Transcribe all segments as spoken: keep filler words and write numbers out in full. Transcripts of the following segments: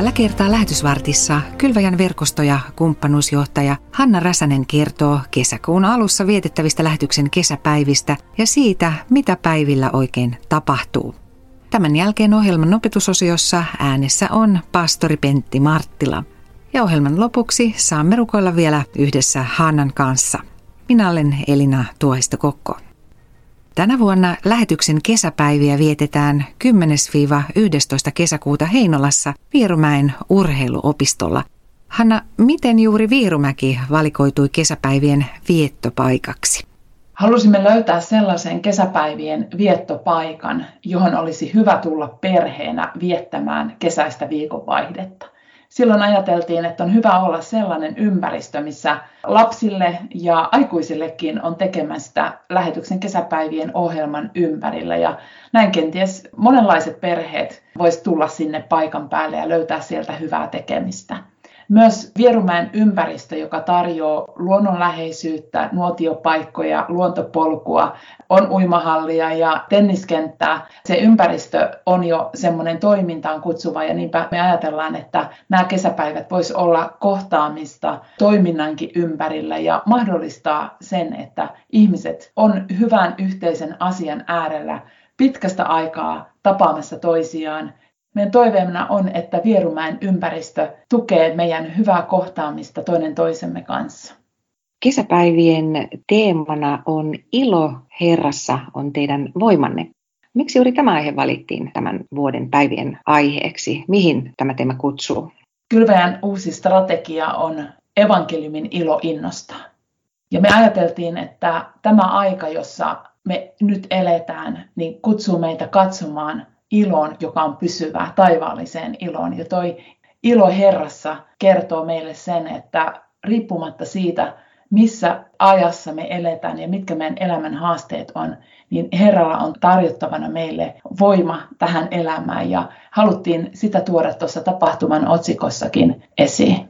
Tällä kertaa lähetysvartissa Kylväjän verkosto- ja kumppanuusjohtaja Hanna Räsänen kertoo kesäkuun alussa vietettävistä lähetyksen kesäpäivistä ja siitä, mitä päivillä oikein tapahtuu. Tämän jälkeen ohjelman opetusosiossa äänessä on pastori Pentti Marttila. Ja ohjelman lopuksi saamme rukoilla vielä yhdessä Hannan kanssa. Minä olen Elina Tuohistokokko. Tänä vuonna lähetyksen kesäpäiviä vietetään kymmenes–yhdestoista kesäkuuta Heinolassa Vierumäen urheiluopistolla. Hanna, miten juuri Vierumäki valikoitui kesäpäivien viettopaikaksi? Halusimme löytää sellaisen kesäpäivien viettopaikan, johon olisi hyvä tulla perheenä viettämään kesäistä viikonvaihdetta. Silloin ajateltiin, että on hyvä olla sellainen ympäristö, missä lapsille ja aikuisillekin on tekemästä lähetyksen kesäpäivien ohjelman ympärillä. Ja näin kenties monenlaiset perheet voisivat tulla sinne paikan päälle ja löytää sieltä hyvää tekemistä. Myös Vierumäen ympäristö, joka tarjoaa luonnonläheisyyttä, nuotiopaikkoja, luontopolkua, on uimahallia ja tenniskenttää. Se ympäristö on jo semmoinen toimintaan kutsuva ja niinpä me ajatellaan, että nämä kesäpäivät vois olla kohtaamista toiminnankin ympärillä ja mahdollistaa sen, että ihmiset on hyvän yhteisen asian äärellä pitkästä aikaa tapaamassa toisiaan. Meidän toiveena on, että Vierumäen ympäristö tukee meidän hyvää kohtaamista toinen toisemme kanssa. Kesäpäivien teemana on ilo Herrassa on teidän voimanne. Miksi juuri tämä aihe valittiin tämän vuoden päivien aiheeksi? Mihin tämä teema kutsuu? Kylväjän uusi strategia on evankeliumin ilo innostaa. Ja me ajateltiin, että tämä aika, jossa me nyt eletään, niin kutsuu meitä katsomaan iloon, joka on pysyvää, taivaalliseen iloon. Ja toi ilo Herrassa kertoo meille sen, että riippumatta siitä, missä ajassa me eletään ja mitkä meidän elämän haasteet on, niin Herralla on tarjottavana meille voima tähän elämään. Ja haluttiin sitä tuoda tuossa tapahtuman otsikossakin esiin.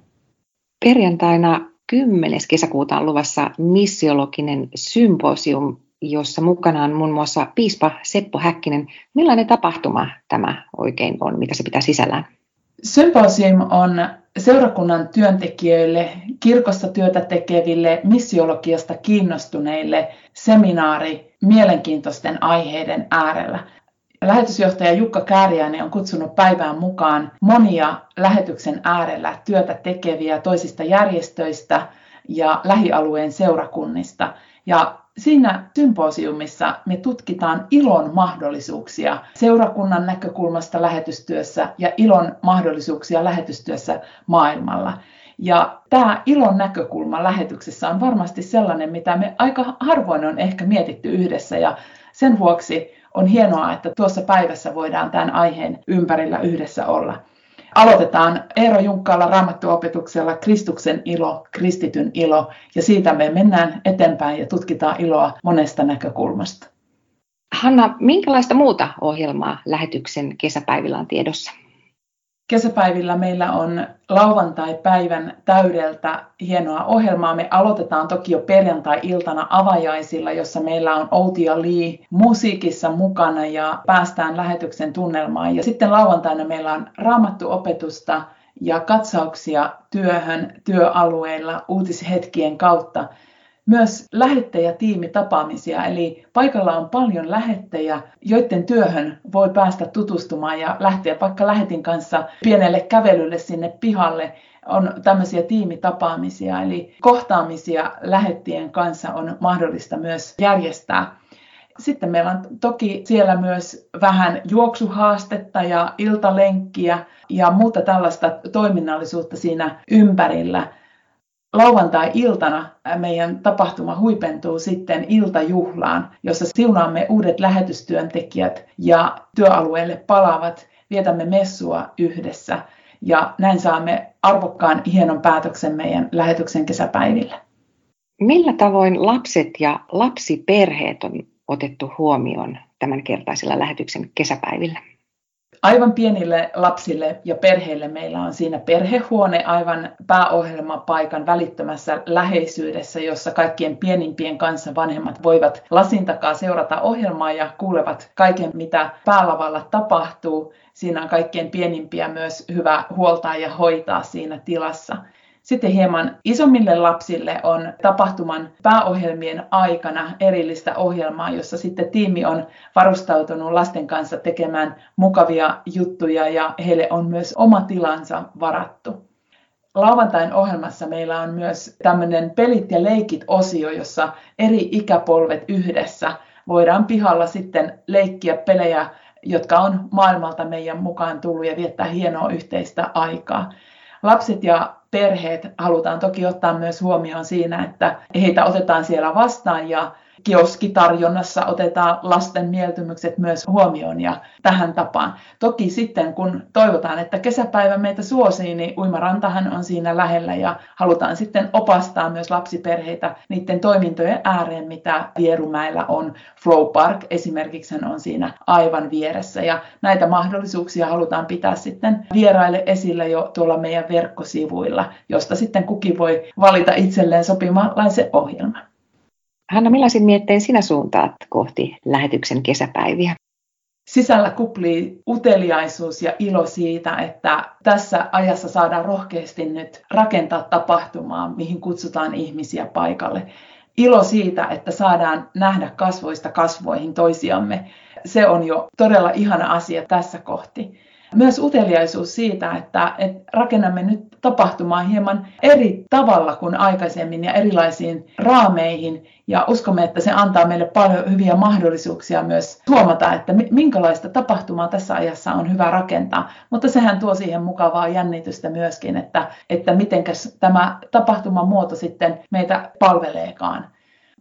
Perjantaina kymmenes kesäkuuta on luvassa missiologinen symposium, jossa mukana on muun muassa piispa Seppo Häkkinen. Millainen tapahtuma tämä oikein on? Mitä se pitää sisällään? Symposium on seurakunnan työntekijöille, kirkossa työtä tekeville, missiologiasta kiinnostuneille seminaari mielenkiintoisten aiheiden äärellä. Lähetysjohtaja Jukka Kääriäinen on kutsunut päivään mukaan monia lähetyksen äärellä työtä tekeviä toisista järjestöistä ja lähialueen seurakunnista. Ja siinä symposiumissa me tutkitaan ilon mahdollisuuksia seurakunnan näkökulmasta lähetystyössä ja ilon mahdollisuuksia lähetystyössä maailmalla. Ja tämä ilon näkökulma lähetyksessä on varmasti sellainen, mitä me aika harvoin on ehkä mietitty yhdessä. Ja sen vuoksi on hienoa, että tuossa päivässä voidaan tämän aiheen ympärillä yhdessä olla. Aloitetaan Eero Junkkala raamattuopetuksella Kristuksen ilo, kristityn ilo, ja siitä me mennään eteenpäin ja tutkitaan iloa monesta näkökulmasta. Hanna, minkälaista muuta ohjelmaa lähetyksen kesäpäivillä on tiedossa? Kesäpäivillä meillä on lauantai-päivän täydeltä hienoa ohjelmaa. Me aloitetaan toki jo perjantai-iltana avajaisilla, jossa meillä on Outi ja Li musiikissa mukana ja päästään lähetyksen tunnelmaan. Ja sitten lauantaina meillä on raamattuopetusta ja katsauksia työhön, työalueilla, uutishetkien kautta. Myös lähettäjätiimitapaamisia, eli paikalla on paljon lähettejä, joiden työhön voi päästä tutustumaan ja lähteä vaikka lähetin kanssa pienelle kävelylle sinne pihalle. On tämmöisiä tiimitapaamisia, eli kohtaamisia lähettien kanssa on mahdollista myös järjestää. Sitten meillä on toki siellä myös vähän juoksuhaastetta ja iltalenkkiä ja muuta tällaista toiminnallisuutta siinä ympärillä. Lauantai-iltana meidän tapahtuma huipentuu sitten iltajuhlaan, jossa siunaamme uudet lähetystyöntekijät ja työalueelle palaavat, vietämme messua yhdessä ja näin saamme arvokkaan hienon päätöksen meidän lähetyksen kesäpäivillä. Millä tavoin lapset ja lapsiperheet on otettu huomioon tämänkertaisilla lähetyksen kesäpäivillä? aivan pienille lapsille ja perheille meillä on siinä perhehuone aivan pääohjelmapaikan välittömässä läheisyydessä, jossa kaikkien pienimpien kanssa vanhemmat voivat lasin takaa seurata ohjelmaa ja kuulevat kaiken, mitä päälavalla tapahtuu. Siinä on kaikkien pienimpiä myös hyvä huoltaa ja hoitaa siinä tilassa. Sitten hieman isommille lapsille on tapahtuman pääohjelmien aikana erillistä ohjelmaa, jossa sitten tiimi on varustautunut lasten kanssa tekemään mukavia juttuja ja heille on myös oma tilansa varattu. Lauantain ohjelmassa meillä on myös tämmöinen pelit ja leikit osio, jossa eri ikäpolvet yhdessä voidaan pihalla sitten leikkiä pelejä, jotka on maailmalta meidän mukaan tullut ja viettää hienoa yhteistä aikaa. Lapset ja perheet halutaan toki ottaa myös huomioon siinä, että heitä otetaan siellä vastaan ja kioskitarjonnassa otetaan lasten mieltymykset myös huomioon ja tähän tapaan. Toki sitten kun toivotaan, että kesäpäivä meitä suosii, niin uimarantahan on siinä lähellä ja halutaan sitten opastaa myös lapsiperheitä niiden toimintojen ääreen, mitä Vierumäellä on. Flow Park esimerkiksi on siinä aivan vieressä ja näitä mahdollisuuksia halutaan pitää sitten vieraille esillä jo tuolla meidän verkkosivuilla, josta sitten kukin voi valita itselleen sopimanlaisen ohjelman. Hanna, millaisin miettein sinä suuntaat kohti lähetyksen kesäpäiviä? Sisällä kuplii uteliaisuus ja ilo siitä, että tässä ajassa saadaan rohkeasti nyt rakentaa tapahtumaa, mihin kutsutaan ihmisiä paikalle. Ilo siitä, että saadaan nähdä kasvoista kasvoihin toisiamme. Se on jo todella ihana asia tässä kohti. Myös uteliaisuus siitä, että, että rakennamme nyt tapahtumaa hieman eri tavalla kuin aikaisemmin ja erilaisiin raameihin. Ja uskomme, että se antaa meille paljon hyviä mahdollisuuksia myös huomata, että minkälaista tapahtumaa tässä ajassa on hyvä rakentaa. Mutta sehän tuo siihen mukavaa jännitystä myöskin, että, että mitenkäs tämä tapahtumamuoto sitten meitä palveleekaan.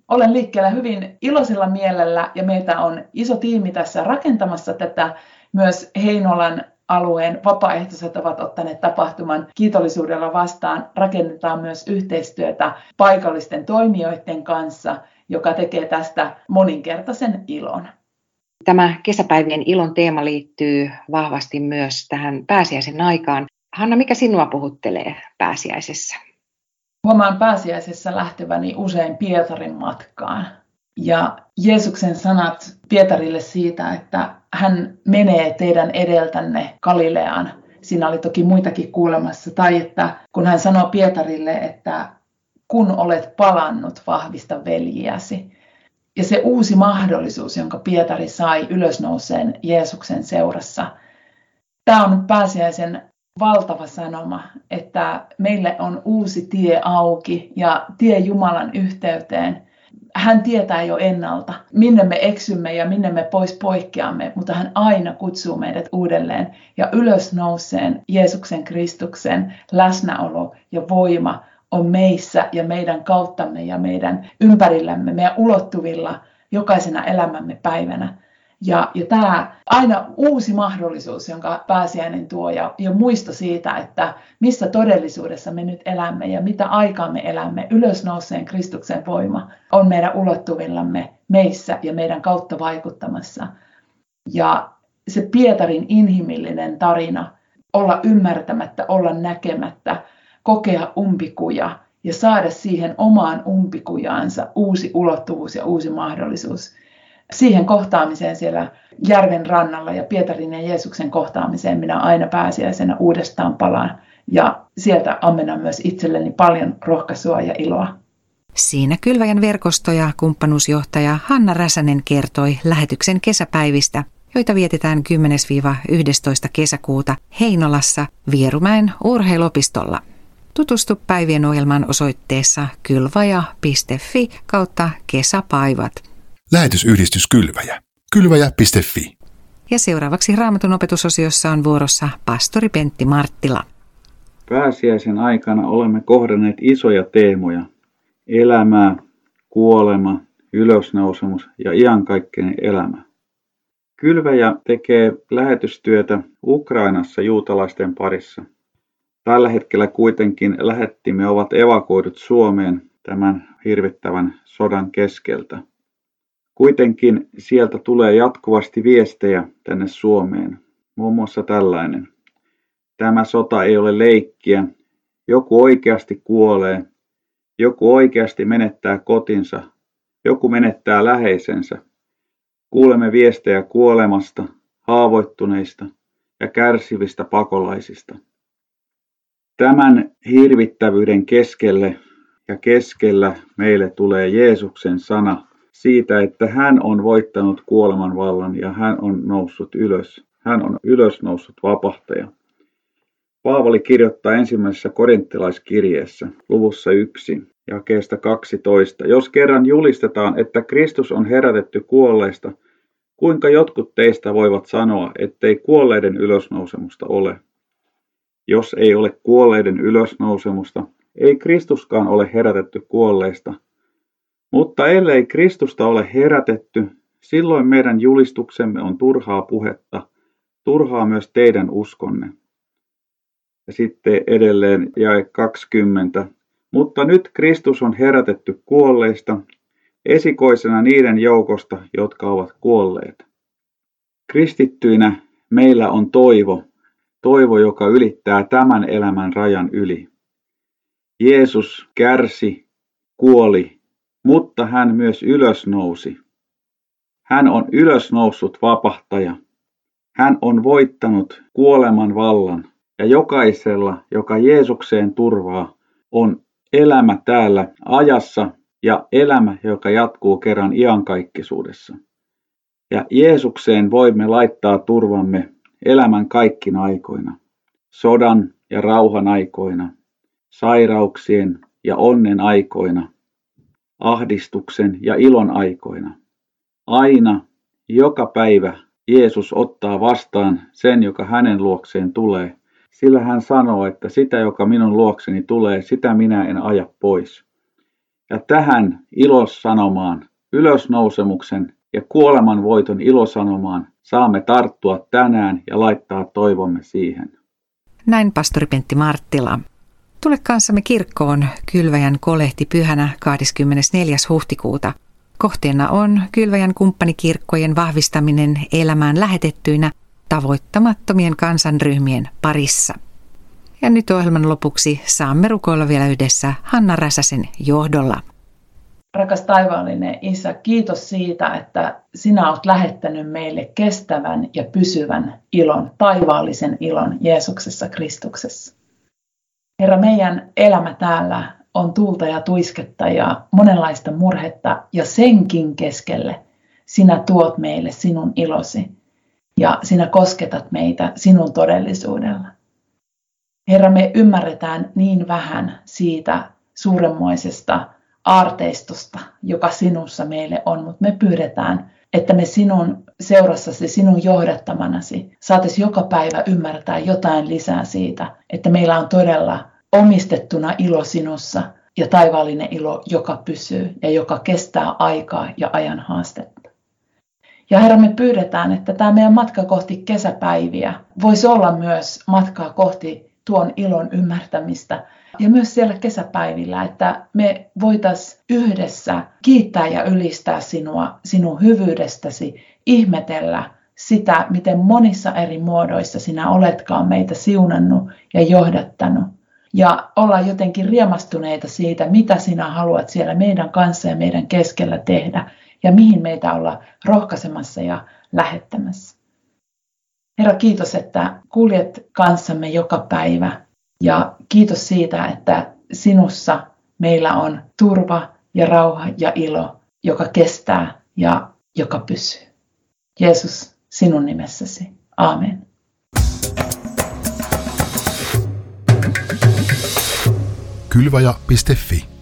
Olen liikkeellä hyvin iloisella mielellä ja meitä on iso tiimi tässä rakentamassa tätä. Myös Heinolan alueen vapaaehtoiset ovat ottaneet tapahtuman kiitollisuudella vastaan. Rakennetaan myös yhteistyötä paikallisten toimijoiden kanssa, joka tekee tästä moninkertaisen ilon. Tämä kesäpäivien ilon teema liittyy vahvasti myös tähän pääsiäisen aikaan. Hanna, mikä sinua puhuttelee pääsiäisessä? Huomaan pääsiäisessä lähteväni usein Pietarin matkaan. Ja Jeesuksen sanat Pietarille siitä, että hän menee teidän edeltänne Galileaan. Siinä oli toki muitakin kuulemassa. Tai että kun hän sanoo Pietarille, että kun olet palannut, vahvista veljiäsi. Ja se uusi mahdollisuus, jonka Pietari sai ylösnouseen Jeesuksen seurassa. Tämä on pääsiäisen valtava sanoma, että meille on uusi tie auki ja tie Jumalan yhteyteen. Hän tietää jo ennalta, minne me eksymme ja minne me pois poikkeamme, mutta hän aina kutsuu meidät uudelleen. Ja ylösnouseen Jeesuksen Kristuksen läsnäolo ja voima on meissä ja meidän kauttamme ja meidän ympärillämme, meidän ulottuvilla jokaisena elämämme päivänä. Ja, ja tämä aina uusi mahdollisuus, jonka pääsiäinen tuo ja, ja muisto siitä, että missä todellisuudessa me nyt elämme ja mitä aikaa me elämme, ylösnouseen Kristuksen voima on meidän ulottuvillamme, meissä ja meidän kautta vaikuttamassa. Ja se Pietarin inhimillinen tarina, olla ymmärtämättä, olla näkemättä, kokea umpikuja ja saada siihen omaan umpikujaansa uusi ulottuvuus ja uusi mahdollisuus. Siihen kohtaamiseen siellä järven rannalla ja Pietarin ja Jeesuksen kohtaamiseen minä aina pääsiäisenä uudestaan palaan. Ja sieltä ammennan myös itselleni paljon rohkaisua ja iloa. Siinä Kylväjän verkosto- ja kumppanuusjohtaja Hanna Räsänen kertoi lähetyksen kesäpäivistä, joita vietetään kymmenes–yhdestoista kesäkuuta Heinolassa Vierumäen urheiluopistolla. Tutustu päivien ohjelman osoitteessa kylvaja piste fi kautta kesäpäivät. Lähetysyhdistys Kylväjä. Kylväjä piste fi. Ja seuraavaksi Raamatun opetusosiossa on vuorossa pastori Pentti Marttila. Pääsiäisen aikana olemme kohdanneet isoja teemoja. Elämää, kuolema, ylösnousemus ja iankaikkinen elämä. Kylväjä tekee lähetystyötä Ukrainassa juutalaisten parissa. Tällä hetkellä kuitenkin lähettimme ovat evakuoidut Suomeen tämän hirvittävän sodan keskeltä. Kuitenkin sieltä tulee jatkuvasti viestejä tänne Suomeen. muun muassa tällainen. Tämä sota ei ole leikkiä. Joku oikeasti kuolee. Joku oikeasti menettää kotinsa. Joku menettää läheisensä. Kuulemme viestejä kuolemasta, haavoittuneista ja kärsivistä pakolaisista. Tämän hirvittävyyden keskelle ja keskellä meille tulee Jeesuksen sana siitä, että hän on voittanut kuoleman vallan ja hän on noussut ylös. Hän on ylösnoussut vapahtaja. Paavali kirjoittaa ensimmäisessä korinttilaiskirjeessä luvussa yksi jakeesta kaksitoista. Jos kerran julistetaan, että Kristus on herätetty kuolleista, kuinka jotkut teistä voivat sanoa, ettei kuolleiden ylösnousemusta ole? Jos ei ole kuolleiden ylösnousemusta, ei Kristuskaan ole herätetty kuolleista. Mutta ellei Kristusta ole herätetty, silloin meidän julistuksemme on turhaa puhetta, turhaa myös teidän uskonne. Ja sitten edelleen jae kaksikymmentä. Mutta nyt Kristus on herätetty kuolleista, esikoisena niiden joukosta, jotka ovat kuolleet. Kristittyinä meillä on toivo, toivo joka ylittää tämän elämän rajan yli. Jeesus kärsi, kuoli, mutta hän myös ylösnousi. Hän on ylösnoussut vapahtaja. Hän on voittanut kuoleman vallan ja jokaisella, joka Jeesukseen turvaa, on elämä täällä ajassa ja elämä, joka jatkuu kerran iankaikkisuudessa. Ja Jeesukseen voimme laittaa turvamme elämän kaikkina aikoina, sodan ja rauhan aikoina, sairauksien ja onnen aikoina, ahdistuksen ja ilon aikoina. Aina, joka päivä Jeesus ottaa vastaan sen, joka hänen luokseen tulee, sillä hän sanoo, että sitä, joka minun luokseni tulee, sitä minä en aja pois. Ja tähän ilosanomaan, ylösnousemuksen ja kuolemanvoiton ilosanomaan saamme tarttua tänään ja laittaa toivomme siihen. Näin pastori Pentti Marttila. Tule kanssamme kirkkoon Kylväjän kolehti pyhänä kahdeskymmenesneljäs huhtikuuta. Kohteena on Kylväjän kumppanikirkkojen vahvistaminen elämään lähetettyinä tavoittamattomien kansanryhmien parissa. Ja nyt ohjelman lopuksi saamme rukoilla vielä yhdessä Hanna Räsäsen johdolla. Rakas taivaallinen Isä, kiitos siitä, että sinä olet lähettänyt meille kestävän ja pysyvän ilon, taivaallisen ilon Jeesuksessa Kristuksessa. Herra, meidän elämä täällä on tuulta ja tuisketta ja monenlaista murhetta, ja senkin keskelle sinä tuot meille sinun ilosi ja sinä kosketat meitä sinun todellisuudella. Herra, me ymmärretään niin vähän siitä suuremmoisesta aarteistosta, joka sinussa meille on, mutta me pyydetään, että me sinun seurassasi, sinun johdattamanasi saataisiin joka päivä ymmärtää jotain lisää siitä, että meillä on todella omistettuna ilo sinussa ja taivaallinen ilo, joka pysyy ja joka kestää aikaa ja ajan haastetta. Ja Herra, me pyydetään, että tämä meidän matka kohti kesäpäiviä voisi olla myös matkaa kohti tuon ilon ymmärtämistä. Ja myös siellä kesäpäivillä, että me voitaisiin yhdessä kiittää ja ylistää sinua, sinun hyvyydestäsi, ihmetellä sitä, miten monissa eri muodoissa sinä oletkaan meitä siunannut ja johdattanut. Ja olla jotenkin riemastuneita siitä, mitä sinä haluat siellä meidän kanssa ja meidän keskellä tehdä ja mihin meitä olla rohkaisemassa ja lähettämässä. Herra, kiitos, että kuljet kanssamme joka päivä. Ja kiitos siitä, että sinussa meillä on turva ja rauha ja ilo, joka kestää ja joka pysyy. Jeesus, sinun nimessäsi. Aamen. Kylväjä piste fi